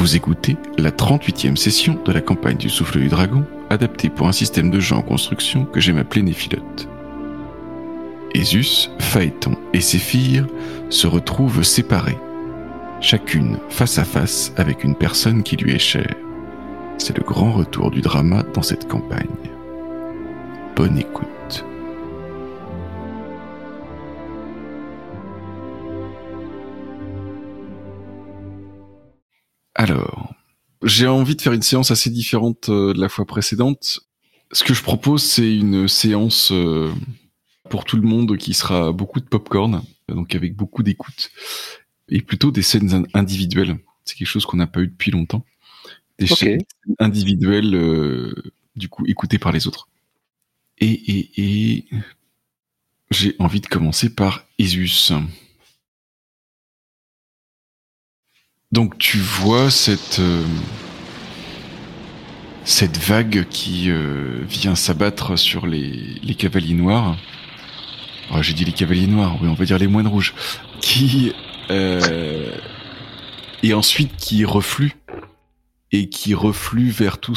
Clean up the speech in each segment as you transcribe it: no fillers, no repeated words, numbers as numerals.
Vous écoutez la 38e session de la campagne du Souffle du Dragon, adaptée pour un système de jeu en construction que j'aime appeler Néphilote. Esus, Phaéton et Séphir se retrouvent séparés, chacune face à face avec une personne qui lui est chère. C'est le grand retour du drama dans cette campagne. Bonne écoute. Alors, j'ai envie de faire une séance assez différente de la fois précédente. Ce que je propose, c'est une séance pour tout le monde qui sera beaucoup de popcorn, donc avec beaucoup d'écoute, et plutôt des scènes individuelles. C'est quelque chose qu'on n'a pas eu depuis longtemps. Des scènes individuelles, du coup, écoutées par les autres. Et j'ai envie de commencer par Esus. Donc tu vois cette vague qui vient s'abattre sur les cavaliers noirs. Oh, j'ai dit les cavaliers noirs, oui, on va dire les moines rouges. Qui et ensuite qui reflue et qui reflue vers tous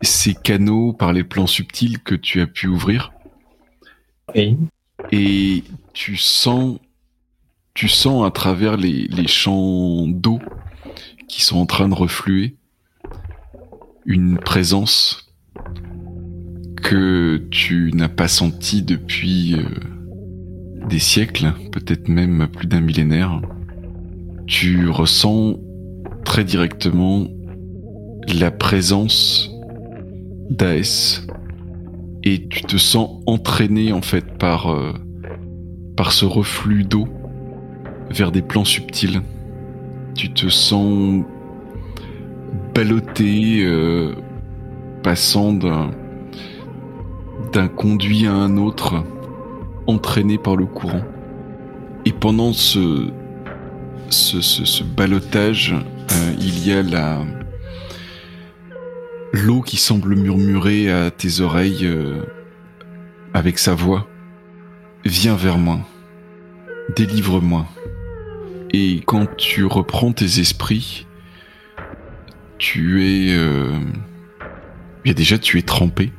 ces canaux par les plans subtils que tu as pu ouvrir. Oui. Et tu sens à travers les champs d'eau qui sont en train de refluer une présence que tu n'as pas sentie depuis des siècles, peut-être même plus d'un millénaire. Tu ressens très directement la présence d'Aes et tu te sens entraîné en fait par ce reflux d'eau vers des plans subtils. Tu te sens ballotté, passant d'un conduit à un autre, entraîné par le courant. Et pendant ce ballottage, il y a l'eau qui semble murmurer à tes oreilles avec sa voix. « Viens vers moi. Délivre-moi. » Et quand tu reprends tes esprits, tu es trempé.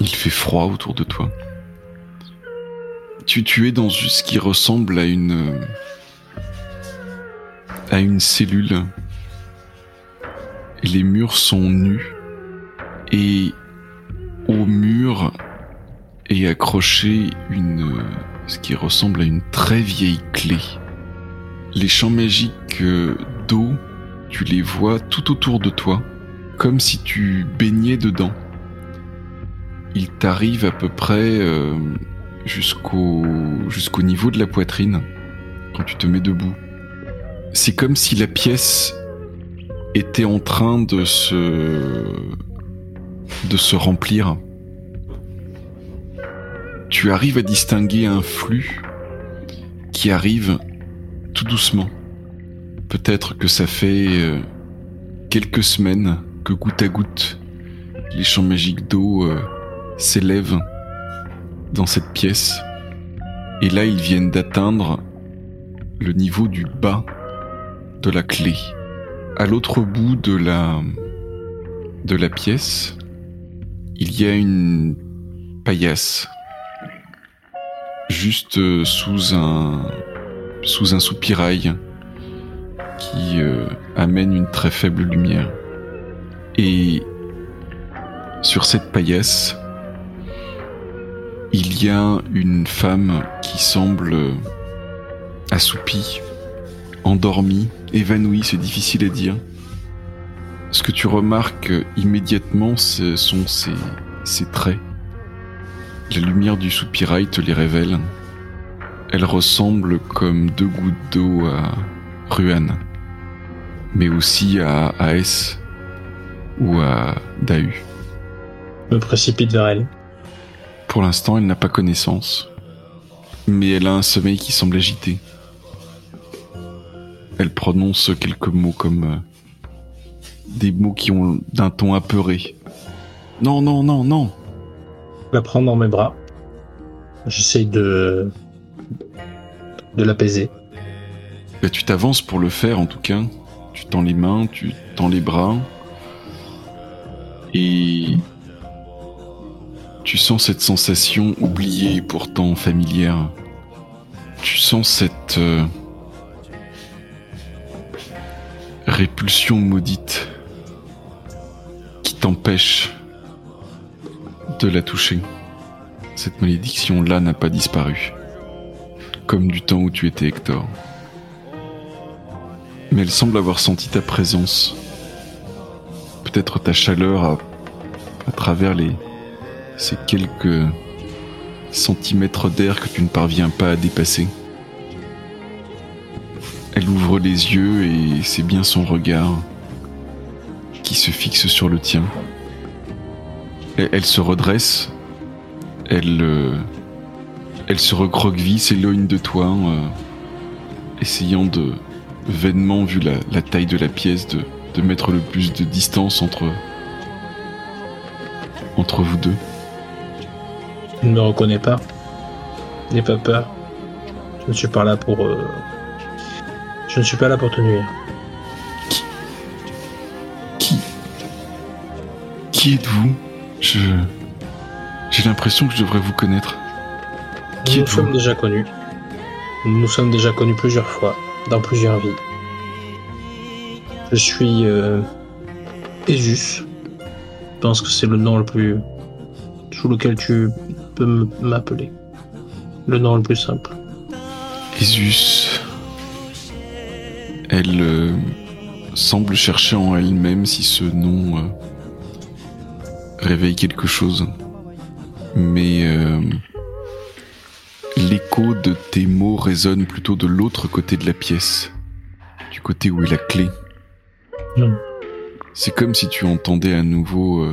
Il fait froid autour de toi. Tu es dans ce qui ressemble à une cellule. Les murs sont nus et au mur est accrochée ce qui ressemble à une très vieille clé. Les champs magiques d'eau, tu les vois tout autour de toi, comme si tu baignais dedans. Ils t'arrivent à peu près jusqu'au niveau de la poitrine, quand tu te mets debout. C'est comme si la pièce était en train de se remplir. Tu arrives à distinguer un flux qui arrive tout doucement. Peut-être que ça fait quelques semaines que goutte à goutte, les champs magiques d'eau s'élèvent dans cette pièce. Et là, ils viennent d'atteindre le niveau du bas de la clé. À l'autre bout de la pièce, il y a une paillasse. Juste sous un soupirail qui amène une très faible lumière. Et sur cette paillasse, il y a une femme qui semble assoupie, endormie, évanouie, c'est difficile à dire. Ce que tu remarques immédiatement, ce sont ses traits. La lumière du soupirail te les révèle. Elle ressemble comme deux gouttes d'eau à Ruan, mais aussi à Aes ou à Dahu. Je me précipite vers elle. Pour l'instant, elle n'a pas connaissance, mais elle a un sommeil qui semble agité. Elle prononce quelques mots comme des mots qui ont d'un ton apeuré. Non, non, non, non. La prendre dans mes bras. J'essaye de l'apaiser. Bah, tu t'avances pour le faire en tout cas. tu tends les mains, tu tends les bras et tu sens cette sensation oubliée et pourtant familière. Tu sens cette répulsion maudite qui t'empêche de la toucher. Cette malédiction-là n'a pas disparu, comme du temps où tu étais Hector. Mais elle semble avoir senti ta présence, peut-être ta chaleur à travers ces quelques centimètres d'air que tu ne parviens pas à dépasser. Elle ouvre les yeux et c'est bien son regard qui se fixe sur le tien. Elle se redresse, elle se recroqueville, s'éloigne de toi, essayant de vainement, vu la taille de la pièce, de mettre le plus de distance entre vous deux. Tu ne me reconnais pas. N'aie pas peur. Je ne suis pas là pour... Je ne suis pas là pour te nuire. Qui êtes-vous ? J'ai l'impression que je devrais vous connaître. Nous sommes déjà connus. Nous sommes déjà connus plusieurs fois, dans plusieurs vies. Je suis Esus. Je pense que c'est le nom le plus... sous lequel tu peux m'appeler. Le nom le plus simple. Esus. Elle semble chercher en elle-même si ce nom réveille quelque chose. Mais l'écho de tes mots résonne plutôt de l'autre côté de la pièce, du côté où est la clé. Mmh. C'est comme si tu entendais à nouveau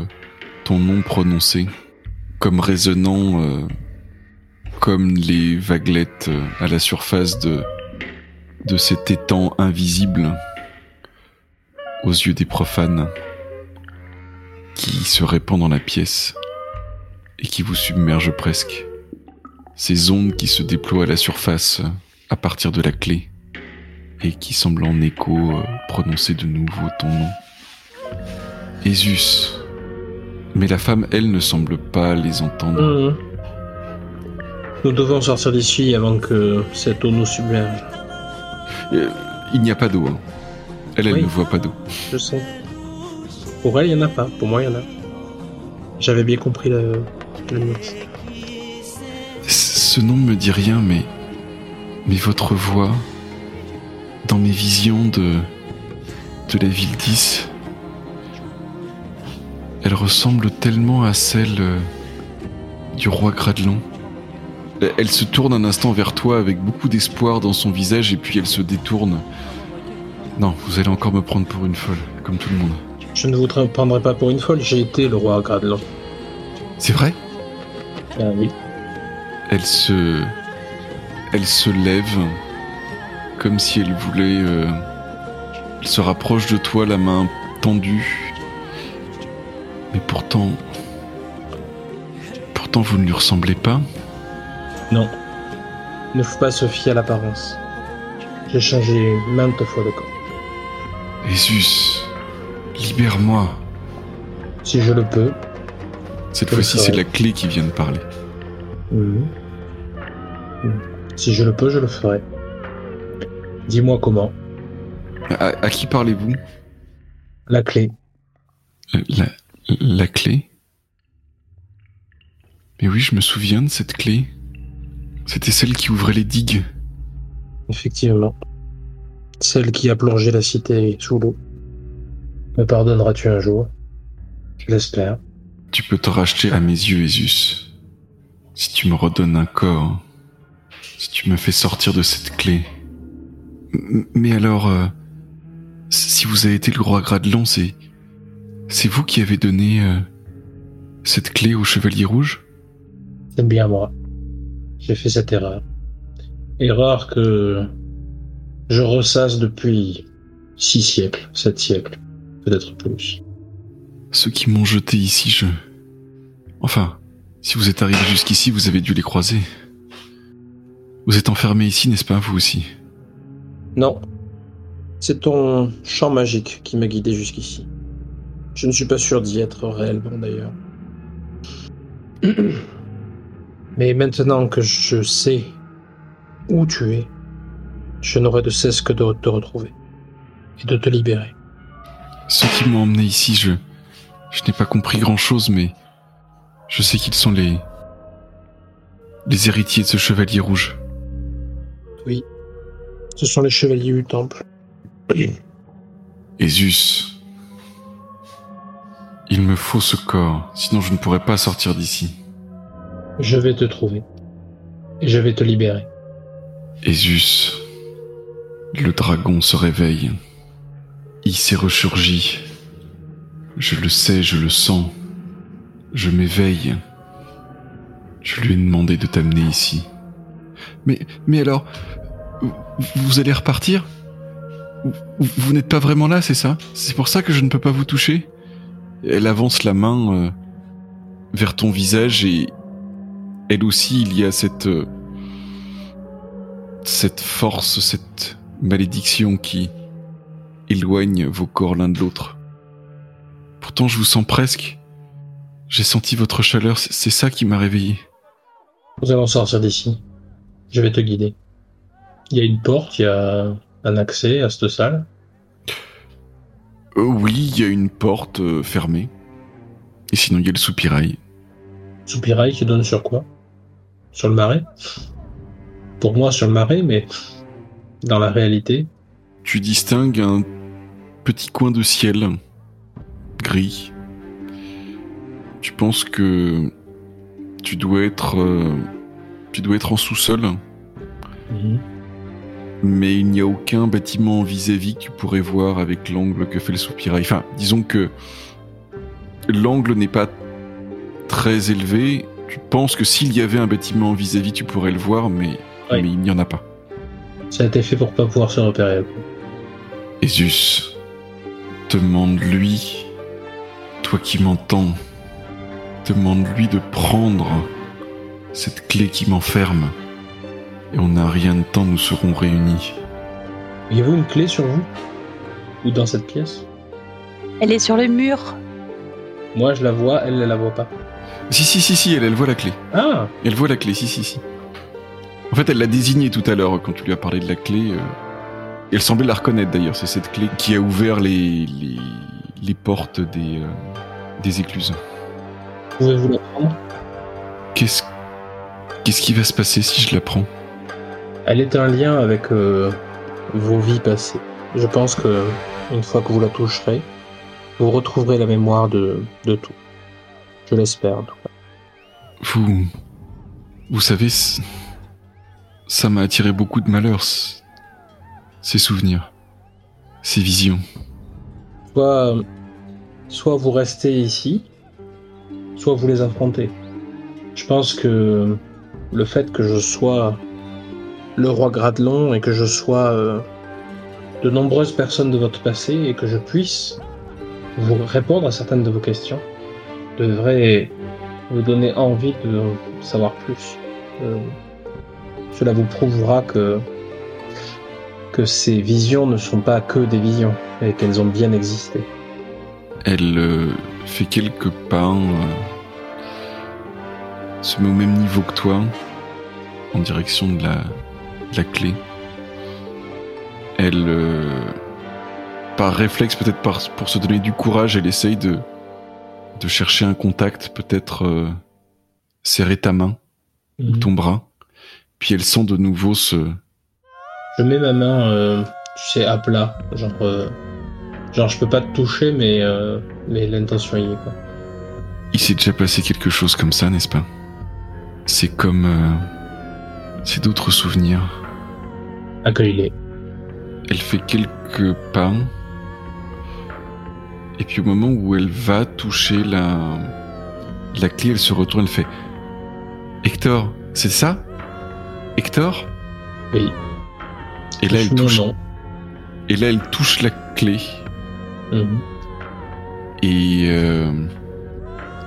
ton nom prononcé, comme résonnant, comme les vaguelettes à la surface de cet étang invisible aux yeux des profanes qui se répand dans la pièce et qui vous submerge presque. Ces ondes qui se déploient à la surface à partir de la clé et qui semblent en écho prononcer de nouveau ton nom. Esus. Mais la femme, elle, ne semble pas les entendre. Mmh. Nous devons sortir d'ici avant que cette eau nous submerge. Il n'y a pas d'eau. Hein. Elle oui, ne voit pas d'eau. Je sais. Pour elle, il n'y en a pas. Pour moi, il y en a. J'avais bien compris le nom. Ce nom ne me dit rien, mais votre voix, dans mes visions de la Vildis, elle ressemble tellement à celle du roi Gradlon. Elle se tourne un instant vers toi avec beaucoup d'espoir dans son visage et puis elle se détourne. Non, vous allez encore me prendre pour une folle, comme tout le monde. Je ne vous prendrai pas pour une folle, j'ai été le roi Gradlon. C'est vrai ? Ah oui. Elle se lève comme si elle voulait... Elle se rapproche de toi, la main tendue. Mais pourtant vous ne lui ressemblez pas ? Non, ne faut pas se fier à l'apparence. J'ai changé maintes fois de corps. Esus, libère-moi. Si je le peux. Cette fois-ci, c'est la clé qui vient de parler. Mmh. Si je le peux, je le ferai. Dis-moi comment. À qui parlez-vous ? La clé. La clé ? Mais oui, je me souviens de cette clé. C'était celle qui ouvrait les digues. Effectivement. Celle qui a plongé la cité sous l'eau. Me pardonneras-tu un jour ? Je l'espère. Tu peux te racheter à mes yeux, Esus. Si tu me redonnes un corps. Si tu me fais sortir de cette clé. Mais alors... si vous avez été le roi Gradlon, c'est vous qui avez donné... cette clé au Chevalier Rouge ? C'est bien moi. J'ai fait cette erreur. Erreur que je ressasse depuis 6 siècles, 7 siècles, peut-être plus. Ceux qui m'ont jeté ici, Enfin, si vous êtes arrivés jusqu'ici, vous avez dû les croiser. Vous êtes enfermés ici, n'est-ce pas, vous aussi ? Non. C'est ton champ magique qui m'a guidé jusqu'ici. Je ne suis pas sûr d'y être réellement d'ailleurs. Mais maintenant que je sais où tu es, je n'aurai de cesse que de te retrouver et de te libérer. Ceux qui m'ont emmené ici, je n'ai pas compris grand-chose, mais je sais qu'ils sont les héritiers de ce chevalier rouge. Oui, ce sont les chevaliers du temple. Esus, il me faut ce corps, sinon je ne pourrai pas sortir d'ici. Je vais te trouver et je vais te libérer. Esus, le dragon se réveille. Il s'est ressurgi. Je le sais, je le sens. Je m'éveille. Je lui ai demandé de t'amener ici. Mais alors, vous allez repartir ? Vous n'êtes pas vraiment là, c'est ça ? C'est pour ça que je ne peux pas vous toucher ? Elle avance la main vers ton visage et elle aussi, il y a cette force, cette malédiction qui éloigne vos corps l'un de l'autre. Pourtant, je vous sens presque. J'ai senti votre chaleur, c'est ça qui m'a réveillé. Nous allons sortir d'ici. Je vais te guider. Il y a une porte, il y a un accès à cette salle ? Oui, il y a une porte fermée. Et sinon, il y a le soupirail. Soupirail qui donne sur quoi ? Sur le marais ? Pour moi, sur le marais, mais dans la réalité... Tu distingues un petit coin de ciel gris. Tu penses que tu dois être en sous-sol. Mmh. Mais il n'y a aucun bâtiment vis-à-vis que tu pourrais voir avec l'angle que fait le soupirail. Enfin, disons que l'angle n'est pas très élevé. Tu penses que s'il y avait un bâtiment vis-à-vis, tu pourrais le voir, mais il n'y en a pas. Ça a été fait pour ne pas pouvoir se repérer. Esus, demande-lui, toi qui m'entends, demande-lui de prendre cette clé qui m'enferme. Et on n'a rien de temps, nous serons réunis. Avez-vous une clé sur vous ? Ou dans cette pièce ? Elle est sur le mur. Moi je la vois, elle ne la voit pas. Si, elle voit la clé. Ah ! Elle voit la clé, si. En fait, elle l'a désignée tout à l'heure quand tu lui as parlé de la clé. Elle semblait la reconnaître d'ailleurs, c'est cette clé qui a ouvert les portes des écluses. Pouvez-vous la prendre ? Qu'est-ce qui va se passer si je la prends ? Elle est un lien avec vos vies passées. Je pense que une fois que vous la toucherez, vous retrouverez la mémoire de tout. Je l'espère en tout cas. Vous savez, ça m'a attiré beaucoup de malheurs, ces souvenirs, ces visions. Soit vous restez ici, soit vous les affrontez. Je pense que le fait que je sois le roi Gradlon et que je sois de nombreuses personnes de votre passé et que je puisse vous répondre à certaines de vos questions devrait vous donner envie de savoir plus. Cela vous prouvera que ces visions ne sont pas que des visions et qu'elles ont bien existé. Elle fait quelques pas, se met au même niveau que toi en direction de la clé. Elle, par réflexe, peut-être pour se donner du courage, elle essaye de chercher un contact, peut-être serrer ta main ou ton bras, puis elle sent de nouveau ce... Je mets ma main, à plat, genre je peux pas te toucher, mais l'intention y est, quoi. Il s'est déjà passé quelque chose comme ça, n'est-ce pas ? C'est comme... c'est d'autres souvenirs. Accueille-les. Elle fait quelques pas. Et puis au moment où elle va toucher la clé, elle se retourne, elle fait « Hector, c'est ça ? Hector ?» Oui. Et là, elle touche la clé. Mmh. Et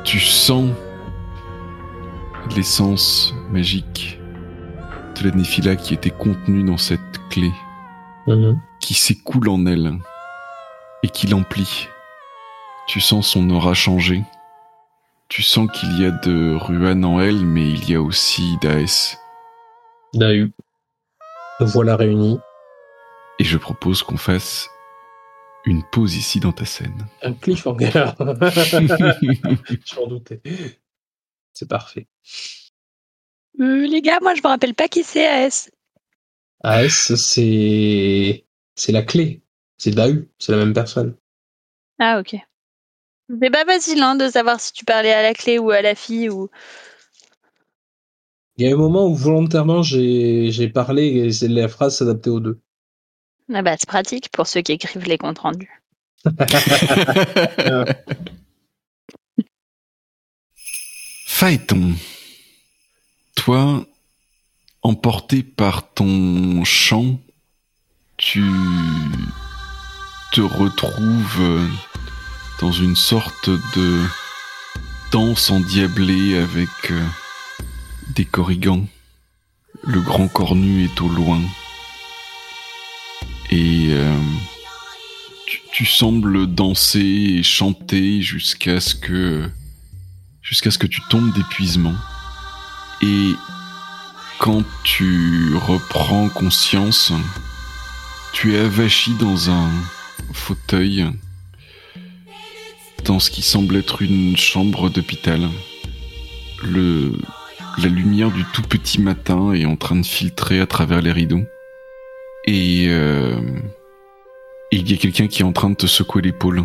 tu sens l'essence magique de la Néphila qui était contenue dans cette clé. Mmh. qui s'écoule en elle et qui l'emplit. Tu sens son aura changer. Tu sens qu'il y a de Ruan en elle, mais il y a aussi d'Aes. D'Ahu. Voilà réunis. Et je propose qu'on fasse une pause ici dans ta scène. Un cliffhanger. Je m'en doutais. C'est parfait. Les gars, moi je me rappelle pas qui c'est Aes. Aes, c'est la clé. C'est Dahu, c'est la même personne. Ah, ok. C'est pas facile de savoir si tu parlais à la clé ou à la fille ou... Il y a un moment où volontairement j'ai parlé et la phrase s'adaptait aux deux. Ah bah, c'est pratique pour ceux qui écrivent les comptes rendus. Phaéton, toi, emporté par ton chant, tu te retrouves dans une sorte de danse endiablée avec des corrigans. Le grand cornu est au loin. Et tu sembles danser et chanter jusqu'à ce que tu tombes d'épuisement. Et quand tu reprends conscience, tu es avachi dans un fauteuil, dans ce qui semble être une chambre d'hôpital. La lumière du tout petit matin est en train de filtrer à travers les rideaux. Et il y a quelqu'un qui est en train de te secouer l'épaule.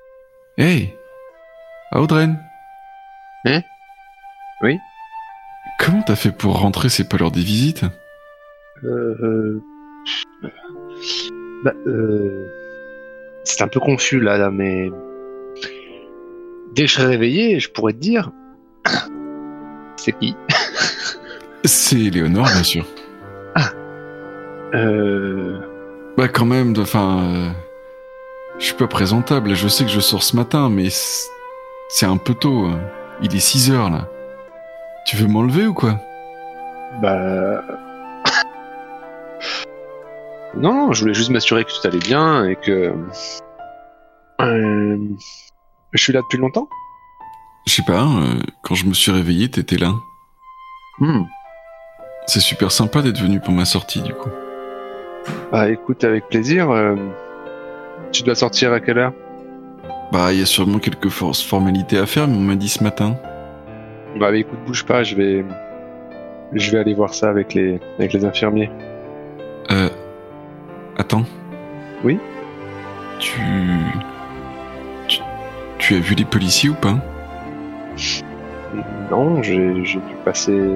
« Hey Audren !»« Hein ? Oui ?»« Comment t'as fait pour rentrer, c'est pas l'heure des visites ?»« C'est un peu confus là, mais... Dès que je serai réveillé, je pourrais te dire... C'est qui ? » ?»« C'est Léonore, bien sûr. » Bah quand même, je suis pas présentable, je sais que je sors ce matin, mais c'est un peu tôt, il est 6h là. Tu veux m'enlever ou quoi ? Non, je voulais juste m'assurer que tout allait bien et que... Je suis là depuis longtemps ? Je sais pas, quand je me suis réveillé, t'étais là. C'est super sympa d'être venu pour ma sortie du coup. Bah écoute, avec plaisir. Tu dois sortir à quelle heure ? Bah il y a sûrement quelques formalités à faire, mais on m'a dit ce matin. Bah écoute, bouge pas, je vais aller voir ça avec les infirmiers. Attends. Oui ? Tu as vu les policiers ou pas ? Non, j'ai dû passer.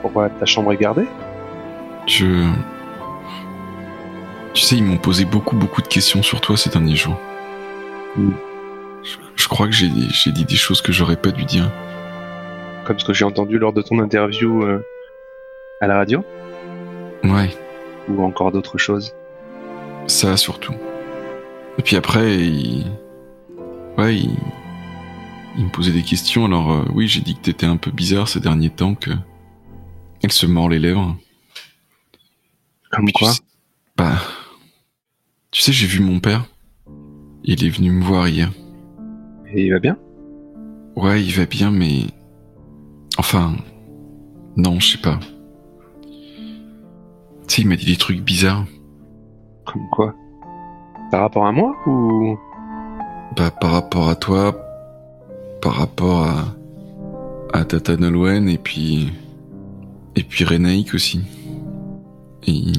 Pourquoi ta chambre est gardée ? Tu sais, ils m'ont posé beaucoup de questions sur toi ces derniers jours. Je crois que j'ai dit des choses que j'aurais pas dû dire. Comme ce que j'ai entendu lors de ton interview à la radio ? Ouais. Ou encore d'autres choses ? Ça, surtout. Et puis après, ils me posaient des questions. Alors oui, j'ai dit que t'étais un peu bizarre ces derniers temps, que... Elle se mord les lèvres. Comme puis, quoi ? Tu sais, j'ai vu mon père. Il est venu me voir hier. Et il va bien ? Ouais, il va bien, mais... Non, je sais pas. Tu sais, il m'a dit des trucs bizarres. Comme quoi ? Par rapport à moi, ou... Par rapport à toi, par rapport à Tata Nolwenn, et puis Reneke aussi. Et...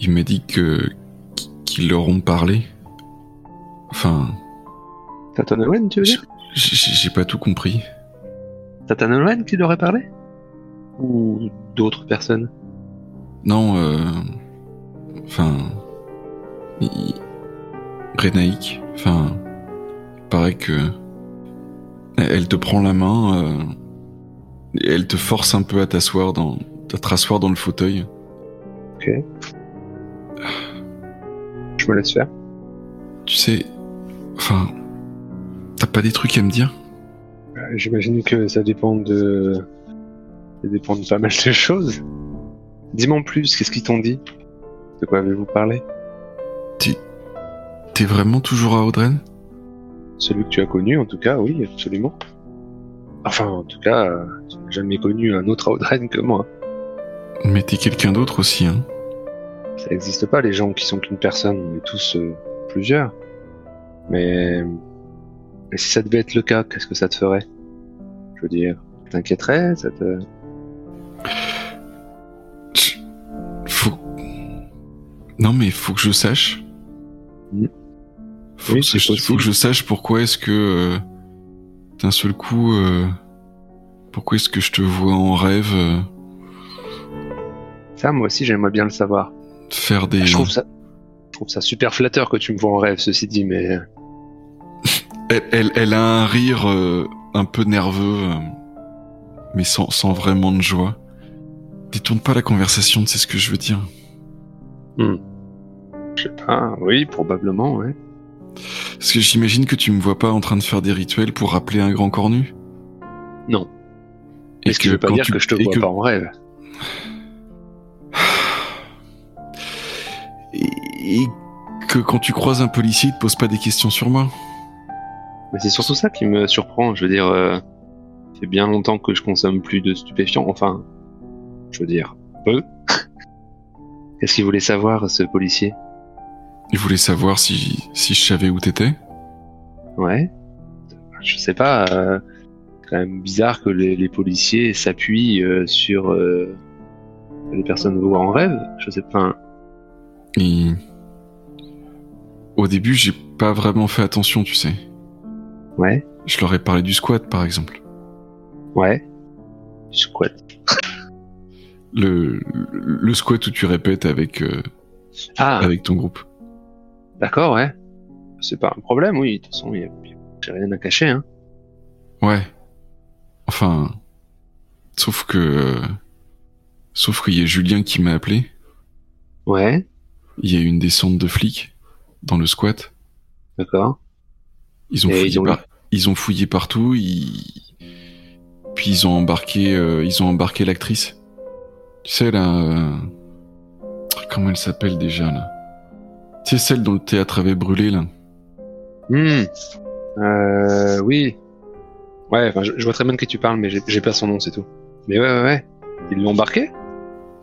Il m'a dit qu'ils leur ont parlé. Tata Nolwenn, tu veux dire ? J'ai pas tout compris. Tata Nolwenn qui leur a parlé ? Ou d'autres personnes ? Non, Reneke, paraît que... Elle te prend la main, et elle te force un peu à t'asseoir dans le fauteuil. Ok. Je me laisse faire. Tu sais, t'as pas des trucs à me dire ? J'imagine que ça dépend de pas mal de choses. Dis-moi en plus, qu'est-ce qu'ils t'ont dit ? De quoi avez-vous parlé ? T'es vraiment toujours à Audren ? Celui que tu as connu, en tout cas, oui, absolument. Enfin, en tout cas, tu n'as jamais connu un autre à Audren que moi. Mais t'es quelqu'un d'autre aussi, hein ? Ça n'existe pas, les gens qui sont qu'une personne, on est tous plusieurs. Mais si ça devait être le cas, qu'est-ce que ça te ferait ? Je veux dire, t'inquiéterais, ça te... Non mais faut que je sache. Faut que je sache pourquoi est-ce que d'un seul coup, pourquoi est-ce que je te vois en rêve. Ça, moi aussi, j'aimerais bien le savoir. Faire des. Je trouve ça super flatteur que tu me vois en rêve, ceci dit, mais. elle a un rire un peu nerveux, mais sans vraiment de joie. Détourne pas la conversation, c'est ce que je veux dire. Je sais pas, oui, probablement, ouais. Parce que j'imagine que tu me vois pas en train de faire des rituels pour rappeler un grand cornu. Non. Et ce qui veut pas dire que je te vois pas en rêve. Et que quand tu croises un policier, il te pose pas des questions sur moi. Mais c'est surtout ça qui me surprend, je veux dire... c'est bien longtemps que je consomme plus de stupéfiants, enfin... Je veux dire, peu. Qu'est-ce qu'il voulait savoir, ce policier ? Il voulait savoir si je savais où t'étais ? Ouais. Je sais pas. C'est quand même bizarre que les policiers s'appuient sur les personnes vouées en rêve. Je sais pas. Et... Au début, j'ai pas vraiment fait attention, tu sais. Ouais. Je leur ai parlé du squat, par exemple. Ouais. Du squat. Le squat où tu répètes avec ton groupe. D'accord, ouais. C'est pas un problème, oui. De toute façon, j'ai rien à cacher, hein. Ouais. Enfin... Sauf qu'il y a Julien qui m'a appelé. Ouais. Il y a eu une descente de flics dans le squat. D'accord. Ils ont fouillé partout, puis ils ont embarqué l'actrice. Tu sais, là... Comment elle s'appelle, déjà, là ? Tu sais, celle dont le théâtre avait brûlé, là ? Oui. Ouais, enfin, je vois très bien de qui tu parles, mais j'ai pas son nom, c'est tout. Mais ouais. Ils l'ont embarqué ?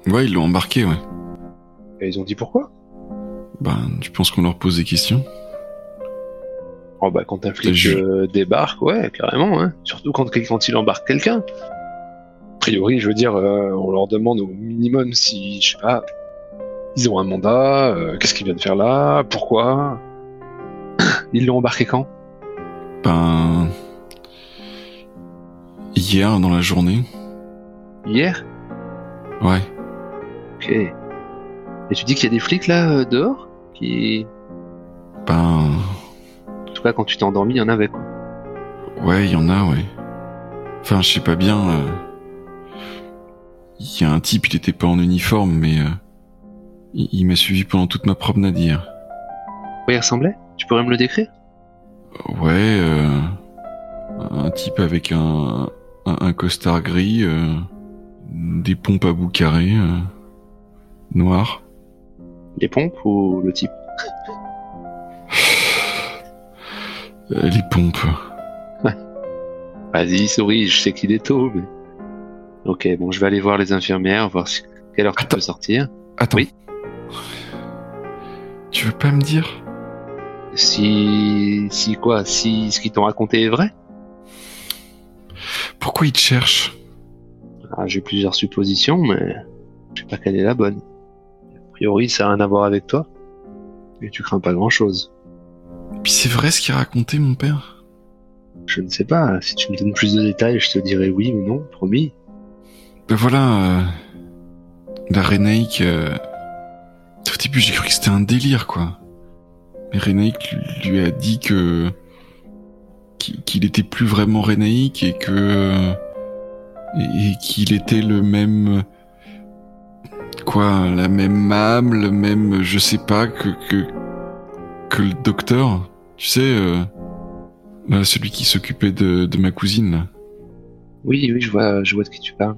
Ouais, ils l'ont embarqué, ouais. Et ils ont dit pourquoi ? Ben, tu penses qu'on leur pose des questions ? Oh, bah, quand un flic débarque, ouais, carrément, hein. Surtout quand il embarque quelqu'un. A priori, je veux dire, on leur demande au minimum si, je sais pas, ils ont un mandat, qu'est-ce qu'ils viennent faire là, pourquoi. Ils l'ont embarqué quand ? Ben... Hier, dans la journée. Hier ? Ouais. Ok. Et tu dis qu'il y a des flics, là, dehors ? Qui... Ben... En tout cas, quand tu t'es endormi, il y en avait, quoi. Ouais, il y en a, ouais. Enfin, je sais pas bien... Il y a un type, il était pas en uniforme, mais il m'a suivi pendant toute ma promenade hier. Quoi il ressemblait ? Tu pourrais me le décrire ? Ouais, un type avec un costard gris, des pompes à bout carré, noir. Les pompes ou le type ? Les pompes. Ouais. Vas-y, souris, je sais qu'il est tôt, mais... Ok, bon, je vais aller voir les infirmières, voir quelle heure tu peux sortir. Attends. Oui. Tu veux pas me dire ? Si quoi ? Si ce qu'ils t'ont raconté est vrai ? Pourquoi ils te cherchent ? Ah, j'ai plusieurs suppositions, mais je sais pas quelle est la bonne. A priori, ça a rien à voir avec toi. Et tu crains pas grand-chose. Et puis c'est vrai ce qu'il racontait, mon père ? Je ne sais pas. Si tu me donnes plus de détails, je te dirai oui ou non, promis. Ben voilà, la Reneke, au début j'ai cru que c'était un délire, quoi. Mais Reneke lui a dit que... qu'il était plus vraiment Reneke et que... et qu'il était le même... quoi, la même âme, le même... je sais pas, que le docteur, tu sais, là, celui qui s'occupait de ma cousine, là. Oui, je vois de qui tu parles.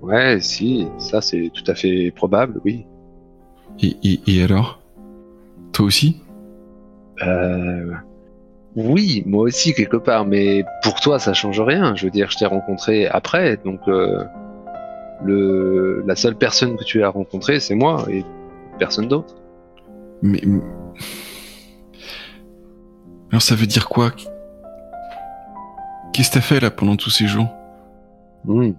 Ouais, si, ça c'est tout à fait probable, oui. Et alors ? Toi aussi ? Oui, moi aussi quelque part, mais pour toi ça change rien. Je veux dire, je t'ai rencontré après, donc la seule personne que tu as rencontrée, c'est moi et personne d'autre. Mais alors ça veut dire quoi? Qu'est-ce que t'as fait là pendant tous ces jours? Eh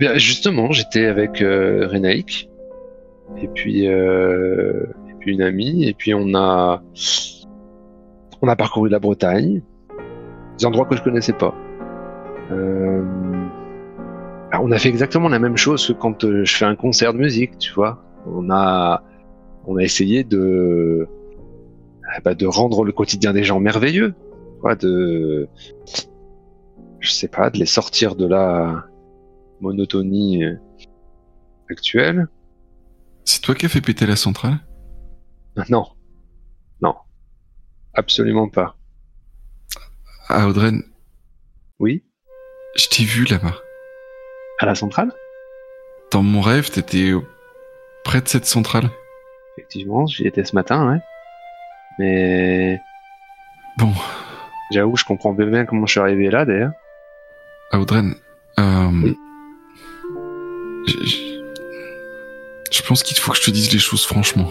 bien, justement, j'étais avec Reneke et puis une amie, et puis on a parcouru la Bretagne, des endroits que je connaissais pas. On a fait exactement la même chose que quand je fais un concert de musique, tu vois. On a essayé de rendre le quotidien des gens merveilleux, quoi, de les sortir de la monotonie actuelle. C'est toi qui as fait péter la centrale ? Non. Non. Absolument pas. Ah, Audren. Oui ? Je t'ai vu là-bas. À la centrale ? Dans mon rêve, t'étais près de cette centrale. Effectivement, j'y étais ce matin, ouais. Mais... Bon. J'avoue, je comprends bien comment je suis arrivé là, d'ailleurs. Audren, oui. Je pense qu'il faut que je te dise les choses franchement.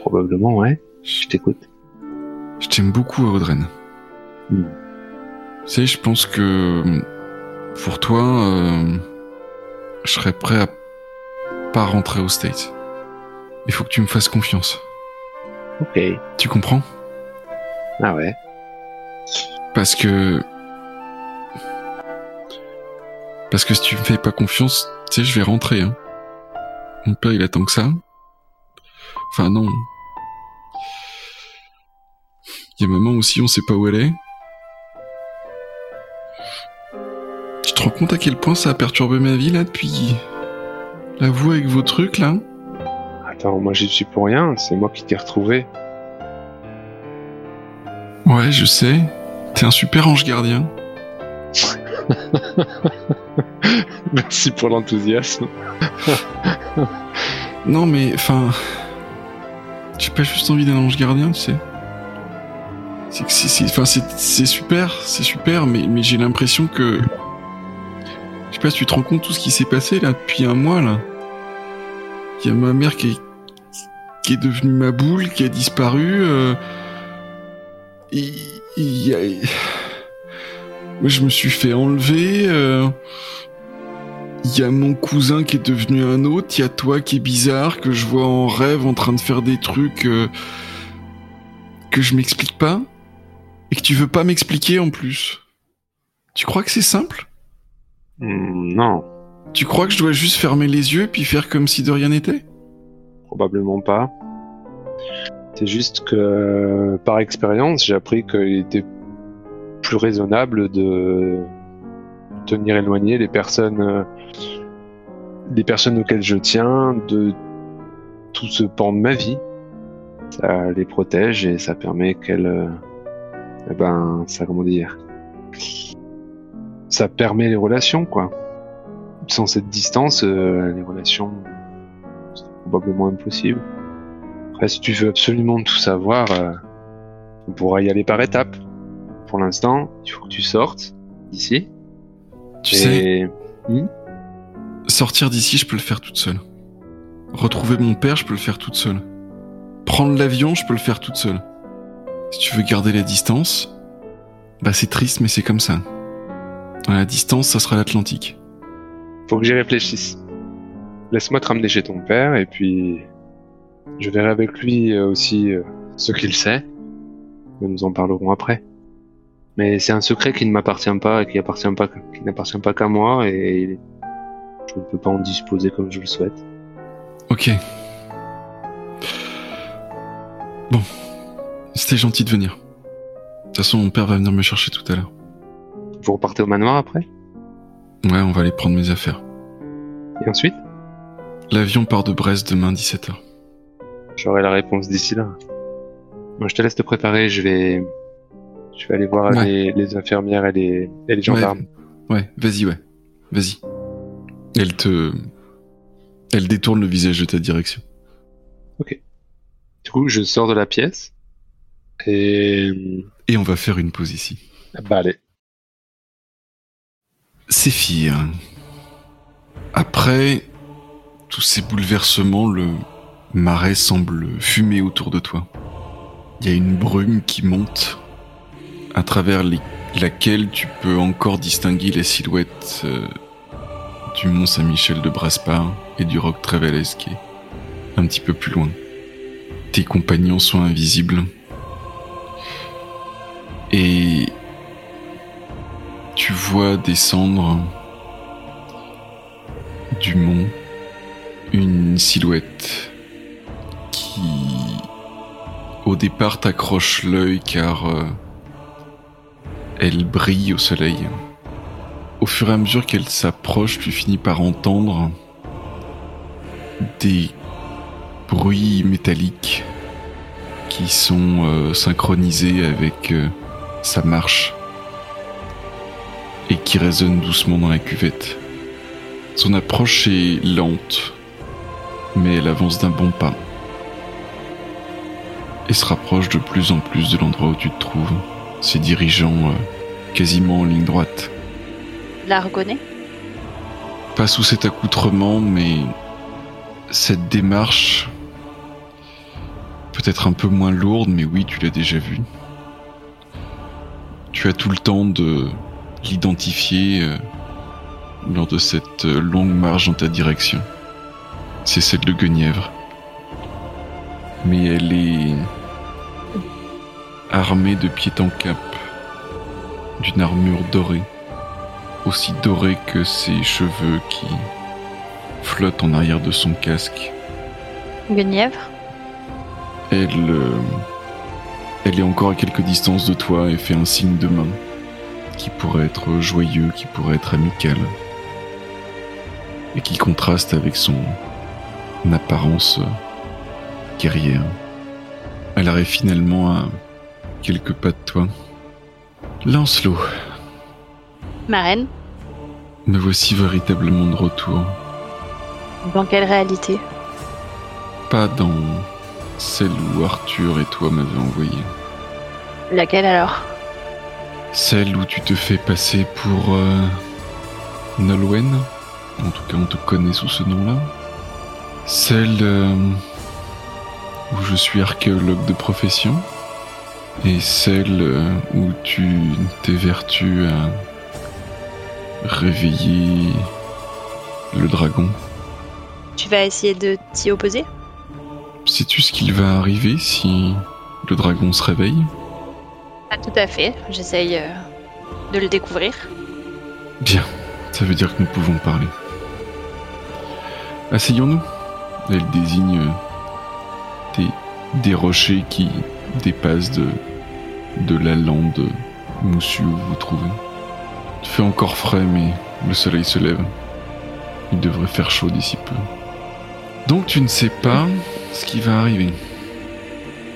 Probablement, ouais. Je t'écoute. Je t'aime beaucoup, Audren. Mm. Tu sais, je pense que... Pour toi, je serais prêt à pas rentrer aux States. Il faut que tu me fasses confiance. Ok. Tu comprends ? Ah ouais. Parce que si tu me fais pas confiance, tu sais, je vais rentrer. Hein. Mon père, il attend que ça. Enfin, non. Il y a maman aussi, on sait pas où elle est. Tu te rends compte à quel point ça a perturbé ma vie, là, depuis... La voix avec vos trucs, là ? Attends, moi j'y suis pour rien, c'est moi qui t'ai retrouvé. Ouais, je sais. T'es un super ange gardien. Merci pour l'enthousiasme. Non, mais, enfin... J'ai pas juste envie d'un ange gardien, tu sais. C'est super, mais j'ai l'impression que... Je sais pas si tu te rends compte tout ce qui s'est passé, là, depuis un mois, là. Il y a ma mère qui est devenue ma boule, qui a disparu. Moi, je me suis fait enlever. Il y a mon cousin qui est devenu un autre. Il y a toi qui est bizarre, que je vois en rêve en train de faire des trucs que je m'explique pas et que tu veux pas m'expliquer en plus. Tu crois que c'est simple ? Non. Tu crois que je dois juste fermer les yeux puis faire comme si de rien n'était ? Probablement pas. C'est juste que, par expérience, j'ai appris qu'il était plus raisonnable de tenir éloigné les personnes auxquelles je tiens de tout ce pan de ma vie. Ça les protège et ça permet qu'elles... Ça permet les relations, quoi. Sans cette distance, les relations sont probablement impossibles. Après, si tu veux absolument tout savoir, on pourra y aller par étapes. Pour l'instant, il faut que tu sortes d'ici. Tu sais, sortir d'ici, je peux le faire toute seule. Retrouver mon père, je peux le faire toute seule. Prendre l'avion, je peux le faire toute seule. Si tu veux garder la distance, c'est triste, mais c'est comme ça. À la distance, ça sera l'Atlantique. Faut que j'y réfléchisse. Laisse-moi te ramener chez ton père, et puis... Je verrai avec lui aussi ce qu'il sait. Nous en parlerons après. Mais c'est un secret qui ne m'appartient pas, qui n'appartient pas qu'à moi, et je ne peux pas en disposer comme je le souhaite. Ok. Bon. C'était gentil de venir. De toute façon, mon père va venir me chercher tout à l'heure. Vous repartez au manoir après ? Ouais, on va aller prendre mes affaires. Et ensuite ? L'avion part de Brest demain 17h. J'aurai la réponse d'ici là. Bon, je te laisse te préparer, je vais aller voir les infirmières et les gendarmes. Ouais, vas-y. Elle détourne le visage de ta direction. Ok. Du coup, je sors de la pièce et... Et on va faire une pause ici. Bah allez. Séphir. Après tous ces bouleversements, le marais semble fumer autour de toi. Il y a une brume qui monte, à travers laquelle tu peux encore distinguer les silhouettes du Mont Saint-Michel de Braspar et du roc Trévales qui est un petit peu plus loin. Tes compagnons sont invisibles. Et tu vois descendre du mont une silhouette qui au départ t'accroche l'œil car elle brille au soleil. Au fur et à mesure qu'elle s'approche, tu finis par entendre des bruits métalliques qui sont synchronisés avec sa marche et qui résonnent doucement dans la cuvette. Son approche est lente, mais elle avance d'un bon pas et se rapproche de plus en plus de l'endroit où tu te trouves, se dirigeant quasiment en ligne droite. La reconnais ? Pas sous cet accoutrement, mais cette démarche, peut-être un peu moins lourde, mais oui, tu l'as déjà vue. Tu as tout le temps de l'identifier lors de cette longue marche dans ta direction. C'est celle de Guenièvre. Mais elle est armée de pied en cap, d'une armure dorée, aussi dorée que ses cheveux qui flottent en arrière de son casque. Guenièvre ? Elle est encore à quelques distances de toi et fait un signe de main qui pourrait être joyeux, qui pourrait être amical et qui contraste avec son apparence guerrière. Elle arrive finalement à quelques pas de toi. Lancelot. Ma reine. Me voici véritablement de retour. Dans quelle réalité ? Pas dans celle où Arthur et toi m'avez envoyé. Laquelle alors ? Celle où tu te fais passer pour Nolwenn. En tout cas, on te connaît sous ce nom-là. Celle où je suis archéologue de profession. Et celle où tu t'évertues à réveiller le dragon. Tu vas essayer de t'y opposer ? Sais-tu ce qu'il va arriver si le dragon se réveille ? Pas tout à fait, j'essaye de le découvrir. Bien, ça veut dire que nous pouvons parler. Asseyons-nous. Elle désigne des rochers qui dépassent de la lande moussue où vous vous trouvez. Il fait encore frais, mais le soleil se lève. Il devrait faire chaud d'ici peu. Donc tu ne sais pas ce qui va arriver.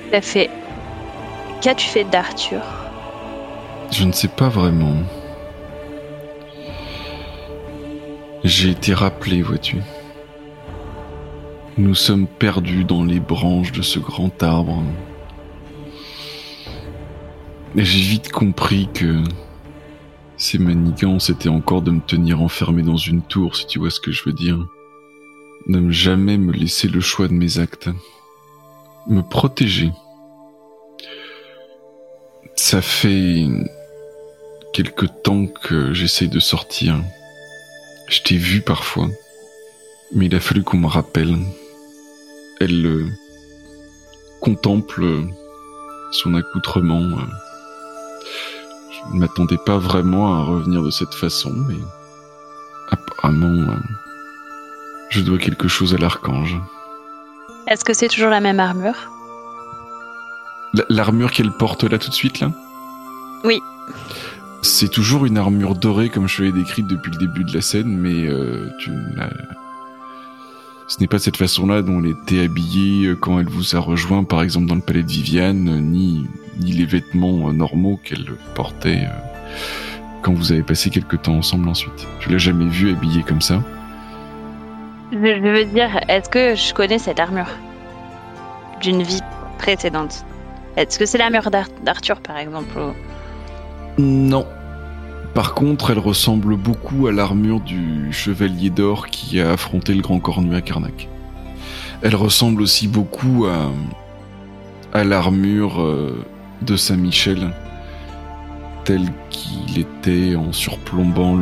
Tout à fait. Qu'as-tu fait d'Arthur ? Je ne sais pas vraiment. J'ai été rappelé, vois-tu. Nous sommes perdus dans les branches de ce grand arbre. Et j'ai vite compris que ces manigances étaient encore de me tenir enfermé dans une tour, si tu vois ce que je veux dire. Ne jamais me laisser le choix de mes actes. Me protéger. Ça fait quelque temps que j'essaye de sortir. Je t'ai vu parfois, mais il a fallu qu'on me rappelle. Elle contemple son accoutrement. Je ne m'attendais pas vraiment à revenir de cette façon, mais apparemment, je dois quelque chose à l'archange. Est-ce que c'est toujours la même armure ? L'armure qu'elle porte là tout de suite, là ? Oui. C'est toujours une armure dorée, comme je l'ai décrite depuis le début de la scène, mais ce n'est pas de cette façon-là dont elle était habillée quand elle vous a rejoint, par exemple dans le palais de Viviane, ni les vêtements normaux qu'elle portait quand vous avez passé quelque temps ensemble ensuite. Je ne l'ai jamais vue habillée comme ça. Je veux dire, est-ce que je connais cette armure ? D'une vie précédente. Est-ce que c'est la mère d'Arthur, par exemple ou... Non. Par contre, elle ressemble beaucoup à l'armure du Chevalier d'Or qui a affronté le Grand Cornu à Karnak. Elle ressemble aussi beaucoup à l'armure de Saint-Michel, telle qu'il était en surplombant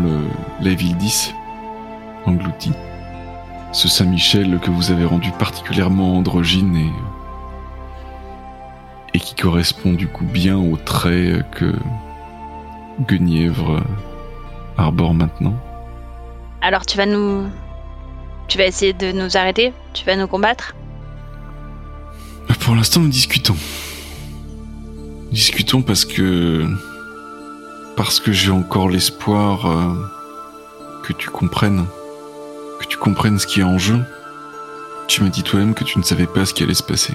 la Vildis, englouti. Ce Saint-Michel que vous avez rendu particulièrement androgyne et qui correspond du coup bien aux traits que Guenièvre arbore maintenant. Alors tu vas essayer de nous arrêter ? Tu vas nous combattre ? Pour l'instant, nous discutons. Discutons parce que j'ai encore l'espoir que tu comprennes. Que tu comprennes ce qui est en jeu. Tu m'as dit toi-même que tu ne savais pas ce qui allait se passer.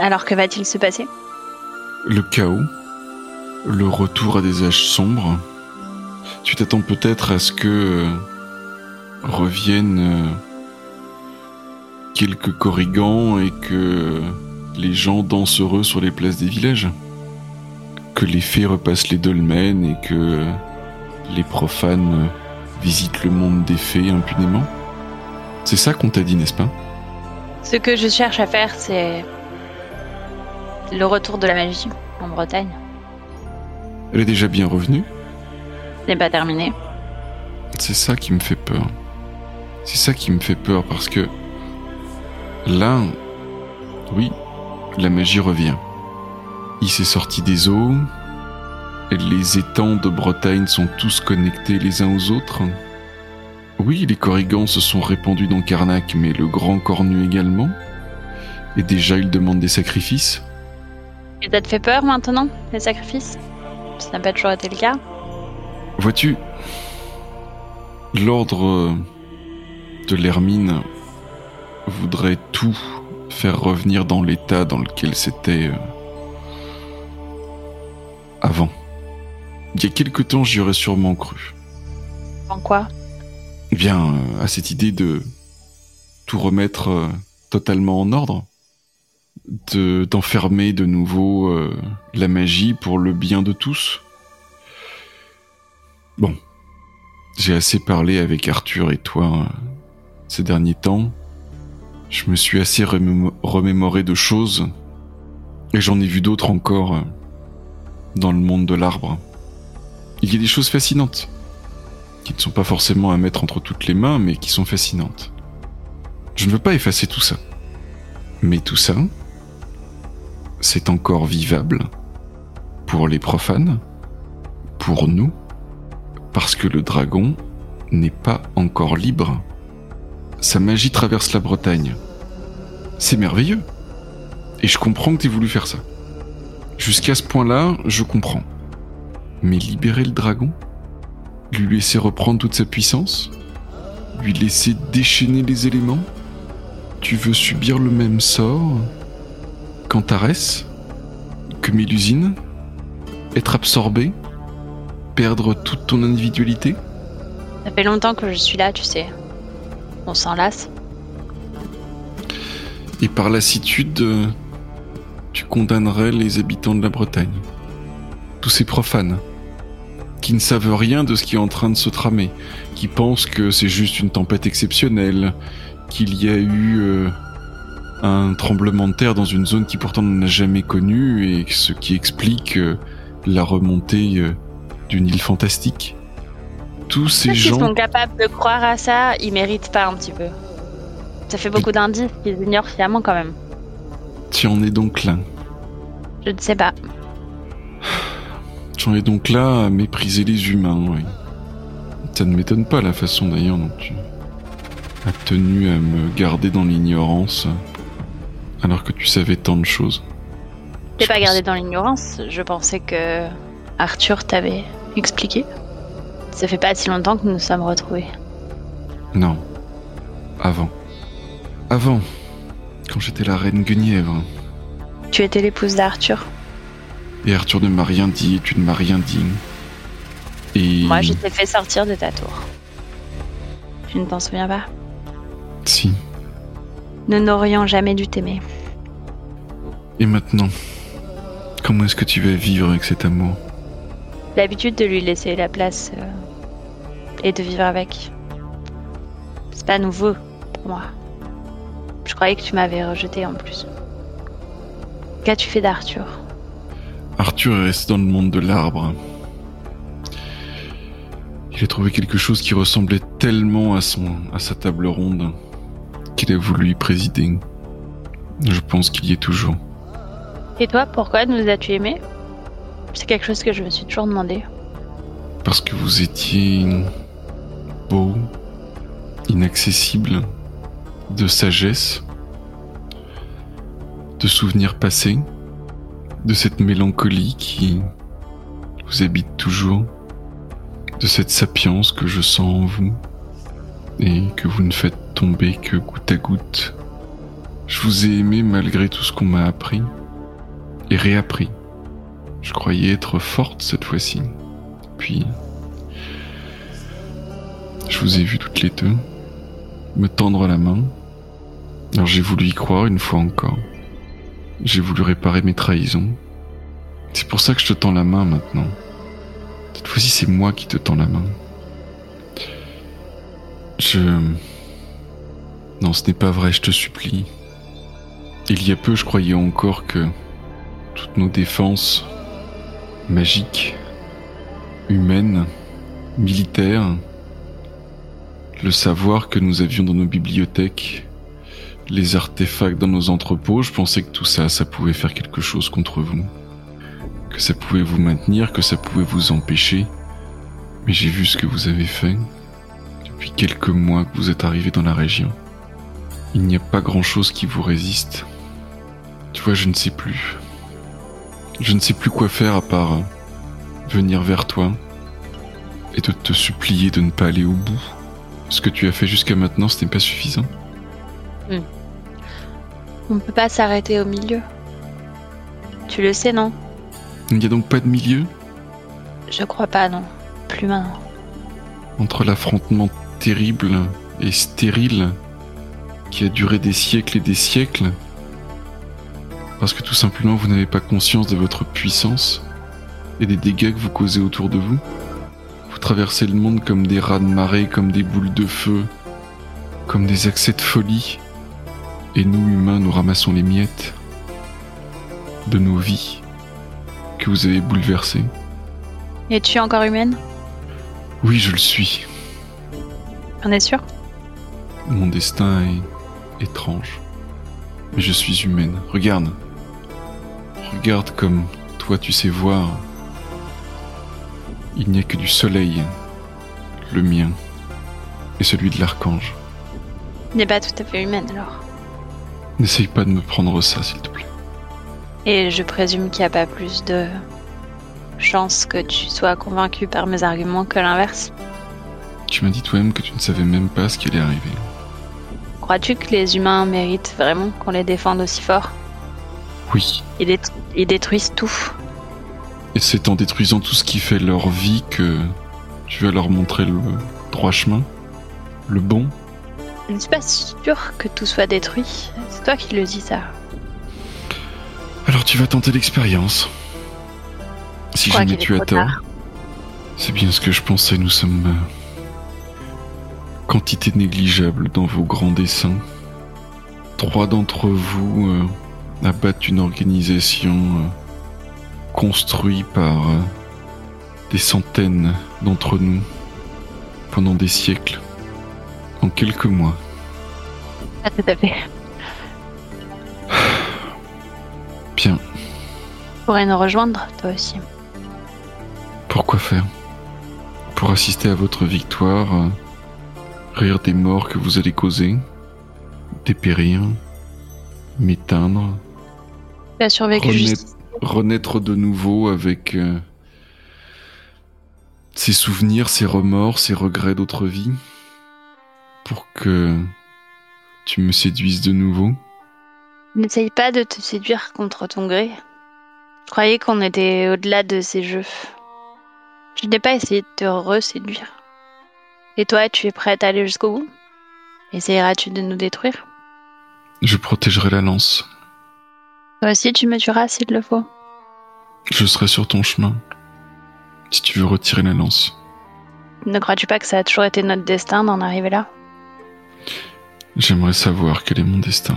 Alors que va-t-il se passer ? Le chaos. Le retour à des âges sombres. Tu t'attends peut-être à ce que reviennent quelques corrigans et que les gens dansent heureux sur les places des villages. Que les fées repassent les dolmens et que les profanes visitent le monde des fées impunément. C'est ça qu'on t'a dit, n'est-ce pas ? Ce que je cherche à faire, c'est le retour de la magie en Bretagne. Elle est déjà bien revenue ? Ce n'est pas terminé. C'est ça qui me fait peur. C'est ça qui me fait peur parce que là, oui, la magie revient. Il s'est sorti des eaux. Les étangs de Bretagne sont tous connectés les uns aux autres. Oui, les corrigans se sont répandus dans Carnac, mais le Grand Cornu également. Et déjà, ils demandent des sacrifices. Et ça te fait peur maintenant, les sacrifices ? Ça n'a pas toujours été le cas. Vois-tu, l'ordre de l'Hermine voudrait tout faire revenir dans l'état dans lequel c'était avant. Il y a quelque temps, j'y aurais sûrement cru. En quoi ? Eh bien, à cette idée de tout remettre totalement en ordre. D'enfermer de nouveau la magie pour le bien de tous. Bon, j'ai assez parlé avec Arthur et toi ces derniers temps. Je me suis assez remémoré de choses et j'en ai vu d'autres encore dans le monde de l'arbre. Il y a des choses fascinantes qui ne sont pas forcément à mettre entre toutes les mains, mais qui sont fascinantes. Je ne veux pas effacer tout ça. Mais tout ça, c'est encore vivable pour les profanes, pour nous, parce que le dragon n'est pas encore libre. Sa magie traverse la Bretagne. C'est merveilleux. Et je comprends que t'aies voulu faire ça. Jusqu'à ce point-là, je comprends. Mais libérer le dragon, lui laisser reprendre toute sa puissance, lui laisser déchaîner les éléments, tu veux subir le même sort qu'Antares, que Mélusine, être absorbé, perdre toute ton individualité ? Ça fait longtemps que je suis là, tu sais. On s'en lasse. Et par lassitude, tu condamnerais les habitants de la Bretagne. Tous ces profanes, qui ne savent rien de ce qui est en train de se tramer, qui pensent que c'est juste une tempête exceptionnelle, qu'il y a eu... un tremblement de terre dans une zone qui pourtant n'en a jamais connue et ce qui explique la remontée d'une île fantastique. Tous ces gens... Ceux qui sont capables de croire à ça, ils méritent pas un petit peu. Ça fait beaucoup d'indices qu'ils ignorent finalement quand même. Tu en es donc là ? Je ne sais pas. Tu en es donc là à mépriser les humains, oui. Ça ne m'étonne pas la façon d'ailleurs dont tu as tenu à me garder dans l'ignorance... Alors que tu savais tant de choses. T'es pas gardé dans l'ignorance. Je pensais que Arthur t'avait expliqué. Ça fait pas si longtemps que nous nous sommes retrouvés. Non. Avant. Quand j'étais la reine Guenièvre. Tu étais l'épouse d'Arthur. Et Arthur ne m'a rien dit. Tu ne m'as rien dit. Et... moi, je t'ai fait sortir de ta tour. Tu ne t'en souviens pas ? Si. Nous n'aurions jamais dû t'aimer. Et maintenant, comment est-ce que tu vas vivre avec cet amour ? L'habitude de lui laisser la place et de vivre avec. C'est pas nouveau pour moi. Je croyais que tu m'avais rejeté en plus. Qu'as-tu fait d'Arthur ? Arthur reste dans le monde de l'arbre. Il a trouvé quelque chose qui ressemblait tellement à sa table ronde qu'il a voulu y présider. Je pense qu'il y est toujours. Et toi, pourquoi nous as-tu aimés ? C'est quelque chose que je me suis toujours demandé. Parce que vous étiez beau, inaccessible, de sagesse, de souvenirs passés, de cette mélancolie qui vous habite toujours, de cette sapience que je sens en vous et que vous ne faites tomber que goutte à goutte. Je vous ai aimé malgré tout ce qu'on m'a appris et réappris. Je croyais être forte cette fois-ci. Puis, je vous ai vu toutes les deux me tendre la main. Alors j'ai voulu y croire une fois encore. J'ai voulu réparer mes trahisons. C'est pour ça que je te tends la main maintenant. Cette fois-ci, c'est moi qui te tends la main. Non, ce n'est pas vrai, je te supplie. Il y a peu, je croyais encore que toutes nos défenses magiques, humaines, militaires, le savoir que nous avions dans nos bibliothèques, les artefacts dans nos entrepôts, je pensais que tout ça, ça pouvait faire quelque chose contre vous. Que ça pouvait vous maintenir, que ça pouvait vous empêcher. Mais j'ai vu ce que vous avez fait depuis quelques mois que vous êtes arrivé dans la région. Il n'y a pas grand-chose qui vous résiste. Tu vois, je ne sais plus. Je ne sais plus quoi faire à part venir vers toi et de te supplier de ne pas aller au bout. Ce que tu as fait jusqu'à maintenant, ce n'est pas suffisant. On ne peut pas s'arrêter au milieu. Tu le sais, non ? Il n'y a donc pas de milieu ? Je crois pas, non. Plus maintenant. Entre l'affrontement terrible et stérile qui a duré des siècles et des siècles, parce que tout simplement vous n'avez pas conscience de votre puissance et des dégâts que vous causez autour de vous. Vous traversez le monde comme des rats de marée, comme des boules de feu, comme des accès de folie. Et nous, humains, nous ramassons les miettes de nos vies que vous avez bouleversé. Es-tu encore humaine ? Oui, je le suis. On est sûr ? Mon destin est étrange. Mais je suis humaine. Regarde. Regarde comme toi tu sais voir. Il n'y a que du soleil, le mien, et celui de l'archange. Tu n'es pas tout à fait humaine alors. N'essaye pas de me prendre ça, s'il te plaît. Et je présume qu'il n'y a pas plus de chance que tu sois convaincu par mes arguments que l'inverse. Tu m'as dit toi-même que tu ne savais même pas ce qui allait arriver. Crois-tu que les humains méritent vraiment qu'on les défende aussi fort ? Oui. Ils détruisent tout. Et c'est en détruisant tout ce qui fait leur vie que tu vas leur montrer le droit chemin, le bon ? Je ne suis pas sûre que tout soit détruit. C'est toi qui le dis, ça. Alors tu vas tenter l'expérience. Si jamais tu as tort. C'est bien ce que je pensais, nous sommes quantité négligeable dans vos grands desseins. 3 d'entre vous abattent une organisation construite par des centaines d'entre nous pendant des siècles, en quelques mois. Ah, tout à fait. Bien. Tu pourrais nous rejoindre, toi aussi. Pourquoi faire ? Pour assister à votre victoire, rire des morts que vous allez causer, dépérir, m'éteindre, la survécu renaître de nouveau avec ses souvenirs, ses remords, ses regrets d'autres vies, pour que tu me séduises de nouveau. N'essaye pas de te séduire contre ton gré. Je croyais qu'on était au-delà de ces jeux. Je n'ai pas essayé de te reséduire. Et toi, tu es prête à aller jusqu'au bout ? Essayeras-tu de nous détruire ? Je protégerai la lance. Toi aussi, tu me tueras s'il le faut. Je serai sur ton chemin, si tu veux retirer la lance. Ne crois-tu pas que ça a toujours été notre destin d'en arriver là ? J'aimerais savoir quel est mon destin.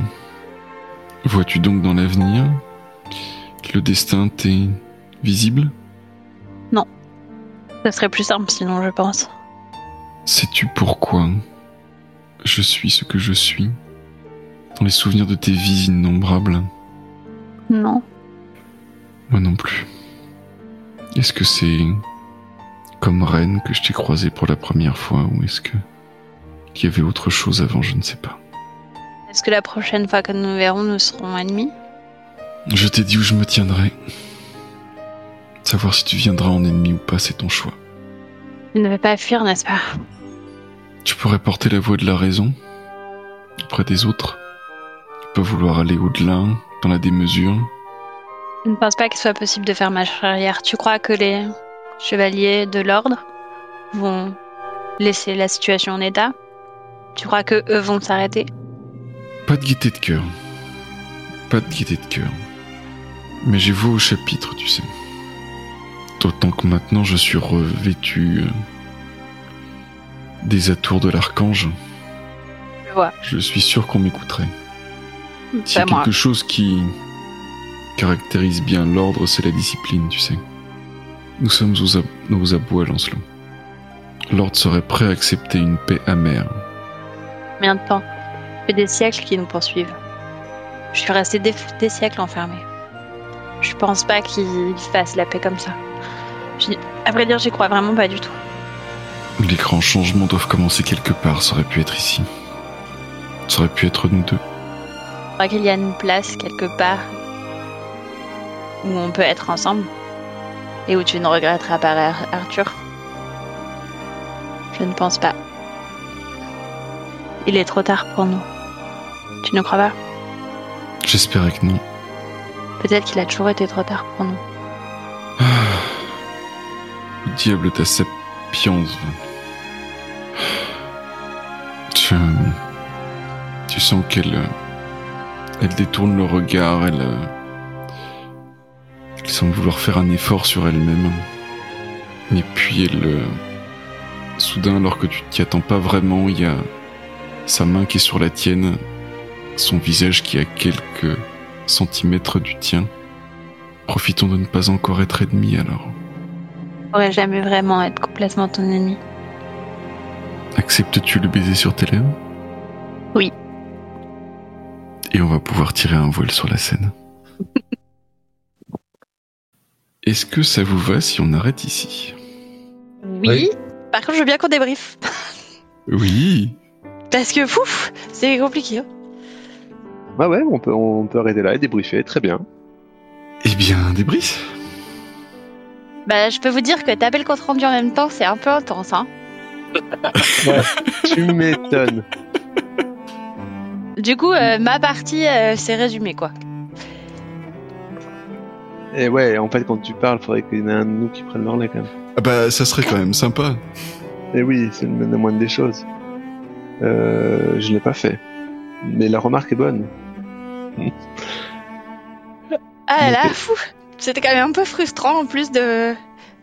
Vois-tu donc dans l'avenir que le destin t'est visible ? Non. Ça serait plus simple sinon, je pense. Sais-tu pourquoi je suis ce que je suis dans les souvenirs de tes vies innombrables ? Non. Moi non plus. Est-ce que c'est comme reine que je t'ai croisée pour la première fois, ou est-ce que qu'il y avait autre chose avant, je ne sais pas. Est-ce que la prochaine fois que nous verrons, nous serons ennemis ? Je t'ai dit où je me tiendrai. Savoir si tu viendras en ennemi ou pas, c'est ton choix. Tu ne veux pas fuir, n'est-ce pas ? Tu pourrais porter la voix de la raison auprès des autres. Tu peux vouloir aller au-delà, dans la démesure. Je ne pense pas qu'il soit possible de faire marche arrière. Tu crois que les chevaliers de l'ordre vont laisser la situation en état ? Tu crois que eux vont s'arrêter ? Pas de gaieté de cœur. Pas de gaieté de cœur. Mais j'ai voix au chapitre, tu sais. D'autant que maintenant je suis revêtu des atours de l'archange. Je vois. Je suis sûr qu'on m'écouterait. C'est quelque chose qui caractérise bien l'ordre, c'est la discipline, tu sais. Nous sommes aux abois, Lancelot. L'ordre serait prêt à accepter une paix amère. Combien de temps ? Ça fait des siècles qui nous poursuivent. Je suis resté des siècles enfermé. Je pense pas qu'ils fassent la paix comme ça. À vrai dire, j'y crois vraiment pas du tout. Les grands changements doivent commencer quelque part. Ça aurait pu être ici. Ça aurait pu être nous deux. Je crois qu'il y a une place quelque part où on peut être ensemble et où tu ne regretteras pas, Arthur. Je ne pense pas. Il est trop tard pour nous. Tu ne crois pas ? J'espérais que non. Peut-être qu'il a toujours été trop tard pour nous. Ah, le diable, ta sapience. Tu sens qu'elle détourne le regard, elle semble vouloir faire un effort sur elle-même. Et puis soudain, alors que tu t'y attends pas vraiment, il y a sa main qui est sur la tienne, son visage qui est à quelques centimètres du tien. Profitons de ne pas encore être ennemis, alors. Je pourrais jamais vraiment être complètement ton ennemi. Acceptes-tu le baiser sur tes lèvres ? Oui. Et on va pouvoir tirer un voile sur la scène. Est-ce que ça vous va si on arrête ici ? Oui. Par contre, je veux bien qu'on débriefe. Oui. Parce que fouf, c'est compliqué. Hein. Bah ouais, on peut arrêter là et débriefer, très bien. Eh bien, débrief. Bah, je peux vous dire que taper le compte rendu en même temps, c'est un peu intense, hein. Ouais, tu m'étonnes. Du coup, ma partie, c'est résumé, quoi. Et ouais, en fait, quand tu parles, faudrait qu'il y en ait un de nous qui prenne le relais, quand même. Ah bah, ça serait quand même sympa. Et oui, c'est la moindre des choses. Je ne l'ai pas fait. Mais la remarque est bonne. Ah là, fou. C'était quand même un peu frustrant en plus de...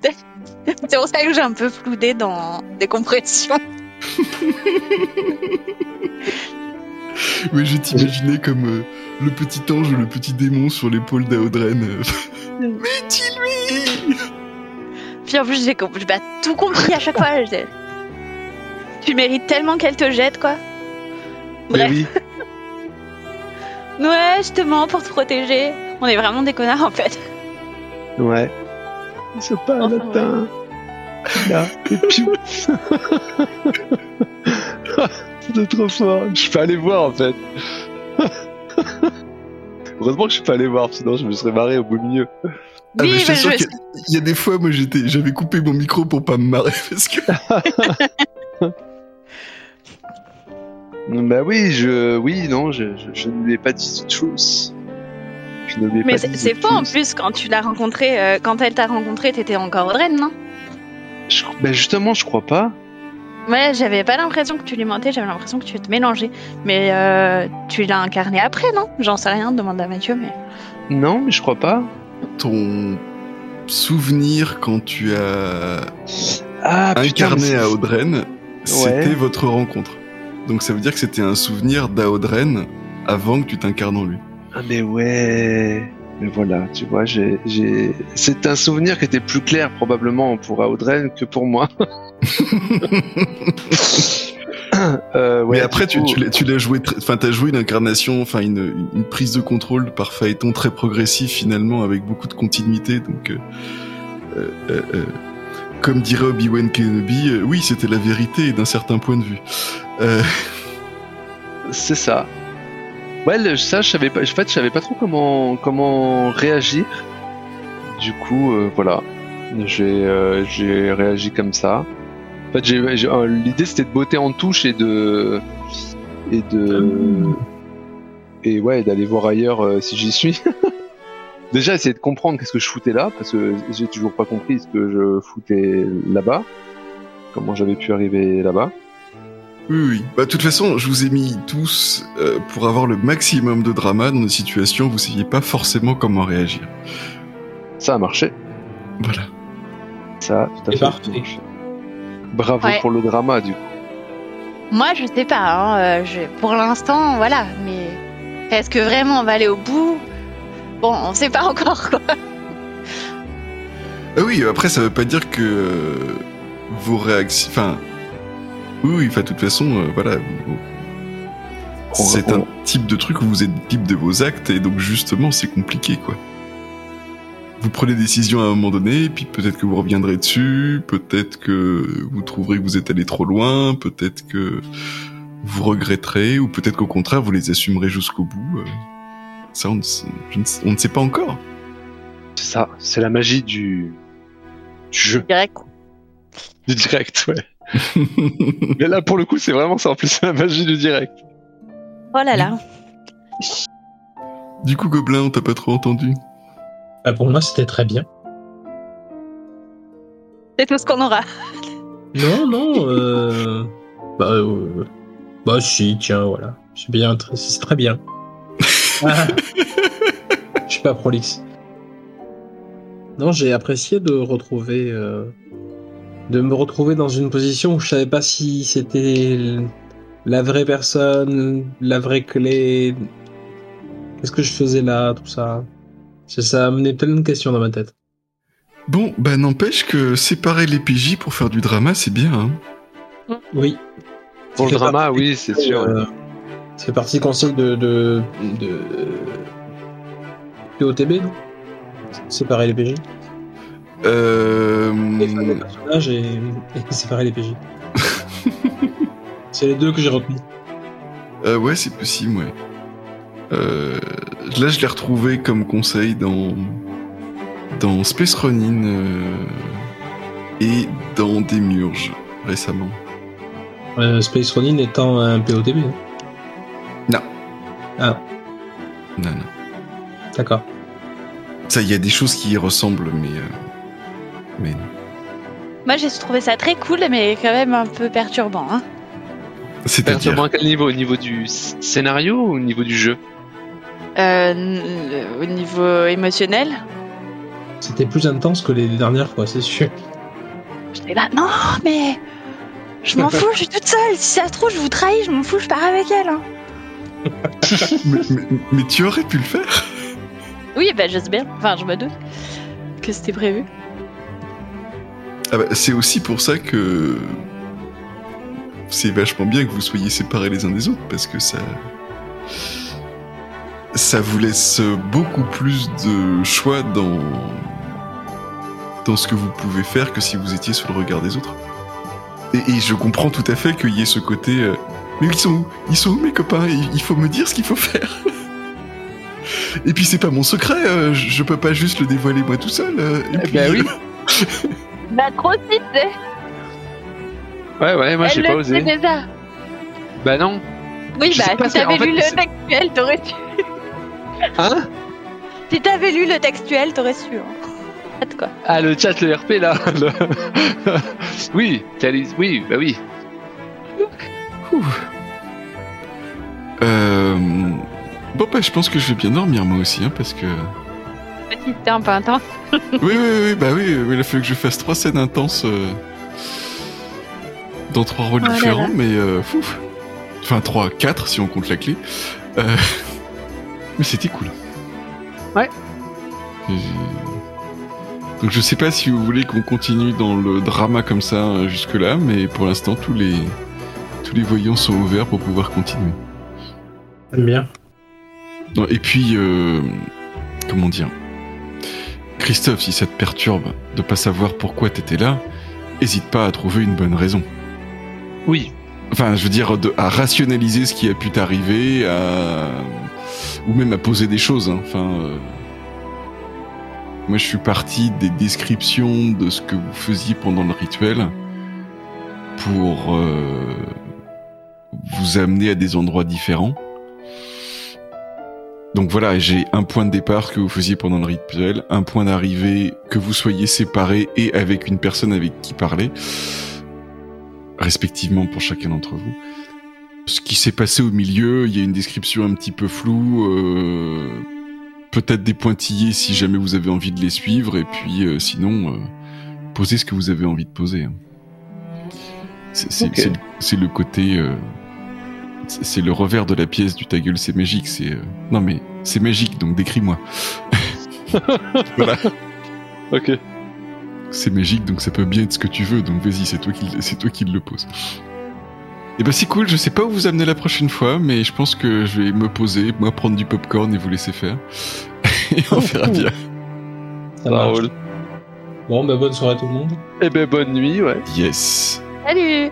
C'est pour ça que j'ai un peu floudé dans des compressions. Oui, je t'imaginais comme le petit ange ou le petit démon sur l'épaule d'Audren. Mais dis-lui. Puis en plus, j'ai pas tout compris à chaque fois. Tu mérites tellement qu'elle te jette, quoi. Bref. Oui. Ouais, justement, pour te protéger. On est vraiment des connards, en fait. Ouais. C'est pas un latin. Ouais. Là, et puis... C'était trop fort. Je suis pas allé voir, en fait. Heureusement que je suis pas allé voir, sinon je me serais marré au beau milieu. Ah, oui, mais il y a des fois, moi, j'avais coupé mon micro pour pas me marrer, parce que... Bah oui, je ne lui ai pas dit de choses. Mais c'est faux en plus, quand tu l'as rencontrée, quand elle t'a rencontrée, t'étais encore Audren, non ? Bah justement, je crois pas. Ouais, j'avais pas l'impression que tu lui mentais, j'avais l'impression que tu te mélangeais. Mais tu l'as incarnée après, non ? J'en sais rien, demande à Mathieu, mais... Non, mais je crois pas. Ton souvenir quand tu as incarné à Audren, c'était votre rencontre. Donc ça veut dire que c'était un souvenir d'Audren avant que tu t'incarnes en lui. Ah mais ouais... Mais voilà, tu vois, j'ai... c'est un souvenir qui était plus clair probablement pour Audren que pour moi. Mais après, tu l'as joué, enfin, t'as joué une incarnation, enfin, une prise de contrôle par Phaéton très progressif finalement, avec beaucoup de continuité. Donc, comme dirait Obi-Wan Kenobi, oui, c'était la vérité d'un certain point de vue. C'est ça. Ouais, ça, je savais pas. En fait, je savais pas trop comment réagir. Du coup, voilà, j'ai réagi comme ça. En fait, l'idée c'était de botter en touche et d'aller voir ailleurs si j'y suis. Déjà, essayer de comprendre qu'est-ce que je foutais là, parce que j'ai toujours pas compris ce que je foutais là-bas, comment j'avais pu arriver là-bas. Oui. Bah, de toute façon, je vous ai mis tous pour avoir le maximum de drama dans une situation où vous ne saviez pas forcément comment réagir. Ça a marché. Voilà. Ça, tout à fait. Parfait. Bravo pour le drama, du coup. Moi, je sais pas. Pour l'instant, voilà. Mais est-ce que vraiment on va aller au bout ? Bon, on ne sait pas encore, quoi. Ah oui. Après, ça ne veut pas dire que vos réactions. Enfin. Oui, enfin, de toute façon, voilà. C'est un type de truc où vous êtes libre de vos actes, et donc justement, c'est compliqué, quoi. Vous prenez des décisions à un moment donné, puis peut-être que vous reviendrez dessus, peut-être que vous trouverez que vous êtes allé trop loin, peut-être que vous regretterez, ou peut-être qu'au contraire, vous les assumerez jusqu'au bout. Ça, on ne sait pas encore. C'est ça, c'est la magie du jeu. Du direct, ouais. Mais là, pour le coup, c'est vraiment ça. En plus, c'est la magie du direct. Oh là là. Du coup, Gobelin, on t'a pas trop entendu. Bah, pour moi, c'était très bien. C'est tout ce qu'on aura. Non. Bah, si, tiens, voilà. C'est bien, c'est très bien. Je suis pas prolixe. Non, j'ai apprécié de retrouver. De me retrouver dans une position où je savais pas si c'était la vraie personne, la vraie clé. Qu'est-ce que je faisais là, tout ça. Ça a amené plein de questions dans ma tête. Bon, bah n'empêche que séparer les PJ pour faire du drama, c'est bien, hein. Oui. Pour le drama, oui, c'est sûr. C'est partie console de OTB, non ? Séparer les PJ. Les fans des personnages et séparer les PJ. C'est les deux que j'ai retenus. Ouais, c'est possible, ouais. Là, je l'ai retrouvé comme conseil dans Space Ronin et dans Desmurges récemment. Space Ronin étant un POTB, hein. Non. Ah. Non. D'accord. Ça, il y a des choses qui y ressemblent, mais... Mais... Moi, j'ai trouvé ça très cool, mais quand même un peu perturbant. Hein. C'est perturbant à quel niveau ? Au niveau du scénario ou au niveau du jeu ? Au niveau émotionnel ? C'était plus intense que les dernières fois, c'est sûr. J'étais là, non, mais je m'en fous, je suis toute seule. Si ça se trouve, je vous trahis, je m'en fous, je pars avec elle. Hein. mais tu aurais pu le faire ? Oui, ben, je sais bien. Enfin, je me doute que c'était prévu. Ah bah, c'est aussi pour ça que c'est vachement bien que vous soyez séparés les uns des autres, parce que ça vous laisse beaucoup plus de choix dans ce que vous pouvez faire que si vous étiez sous le regard des autres. Et je comprends tout à fait qu'il y ait ce côté mais ils sont où mes copains, il faut me dire ce qu'il faut faire. Et puis c'est pas mon secret, je peux pas juste le dévoiler moi tout seul. Oui. Bah, trop vite. Ouais, moi j'ai pas osé. Déjà. Bah, non. Oui, je si t'avais lu le textuel, t'aurais su. Hein ? Si t'avais lu le textuel, t'aurais su. Quoi. Ah, le chat, le RP là. Oui, Thalys, oui, bah oui. Bon bah je pense que je vais bien dormir moi aussi, hein, parce que... Petite t'es un peu intense. Oui, il a fallu que je fasse 3 scènes intenses dans 3 rôles différents, mais fouf. Enfin 4 si on compte la clé. Mais c'était cool. Ouais. Donc je sais pas si vous voulez qu'on continue dans le drama comme ça jusque-là, mais pour l'instant tous les voyants sont ouverts pour pouvoir continuer. J'aime bien. Et puis, comment dire, Christophe, si ça te perturbe de pas savoir pourquoi t'étais là, hésite pas à trouver une bonne raison. Oui. Enfin, je veux dire, à rationaliser ce qui a pu t'arriver, ou même à poser des choses. Hein. Enfin, moi, je suis parti des descriptions de ce que vous faisiez pendant le rituel pour vous amener à des endroits différents. Donc voilà, j'ai un point de départ que vous faisiez pendant le rituel, un point d'arrivée que vous soyez séparés et avec une personne avec qui parler, respectivement pour chacun d'entre vous. Ce qui s'est passé au milieu, il y a une description un petit peu floue, peut-être des pointillés si jamais vous avez envie de les suivre, et puis sinon, posez ce que vous avez envie de poser. Hein. Okay. C'est le côté... c'est le revers de la pièce du ta gueule, c'est magique. C'est non mais c'est magique, donc décris-moi. Voilà. Ok. C'est magique, donc ça peut bien être ce que tu veux. Donc vas-y, c'est toi qui le pose. Et ben c'est cool. Je sais pas où vous amener la prochaine fois, mais je pense que je vais me poser, moi prendre du popcorn et vous laisser faire. Et on verra bien. Ça va. Bon ben bonne soirée à tout le monde. Et ben bonne nuit, ouais. Yes. Salut.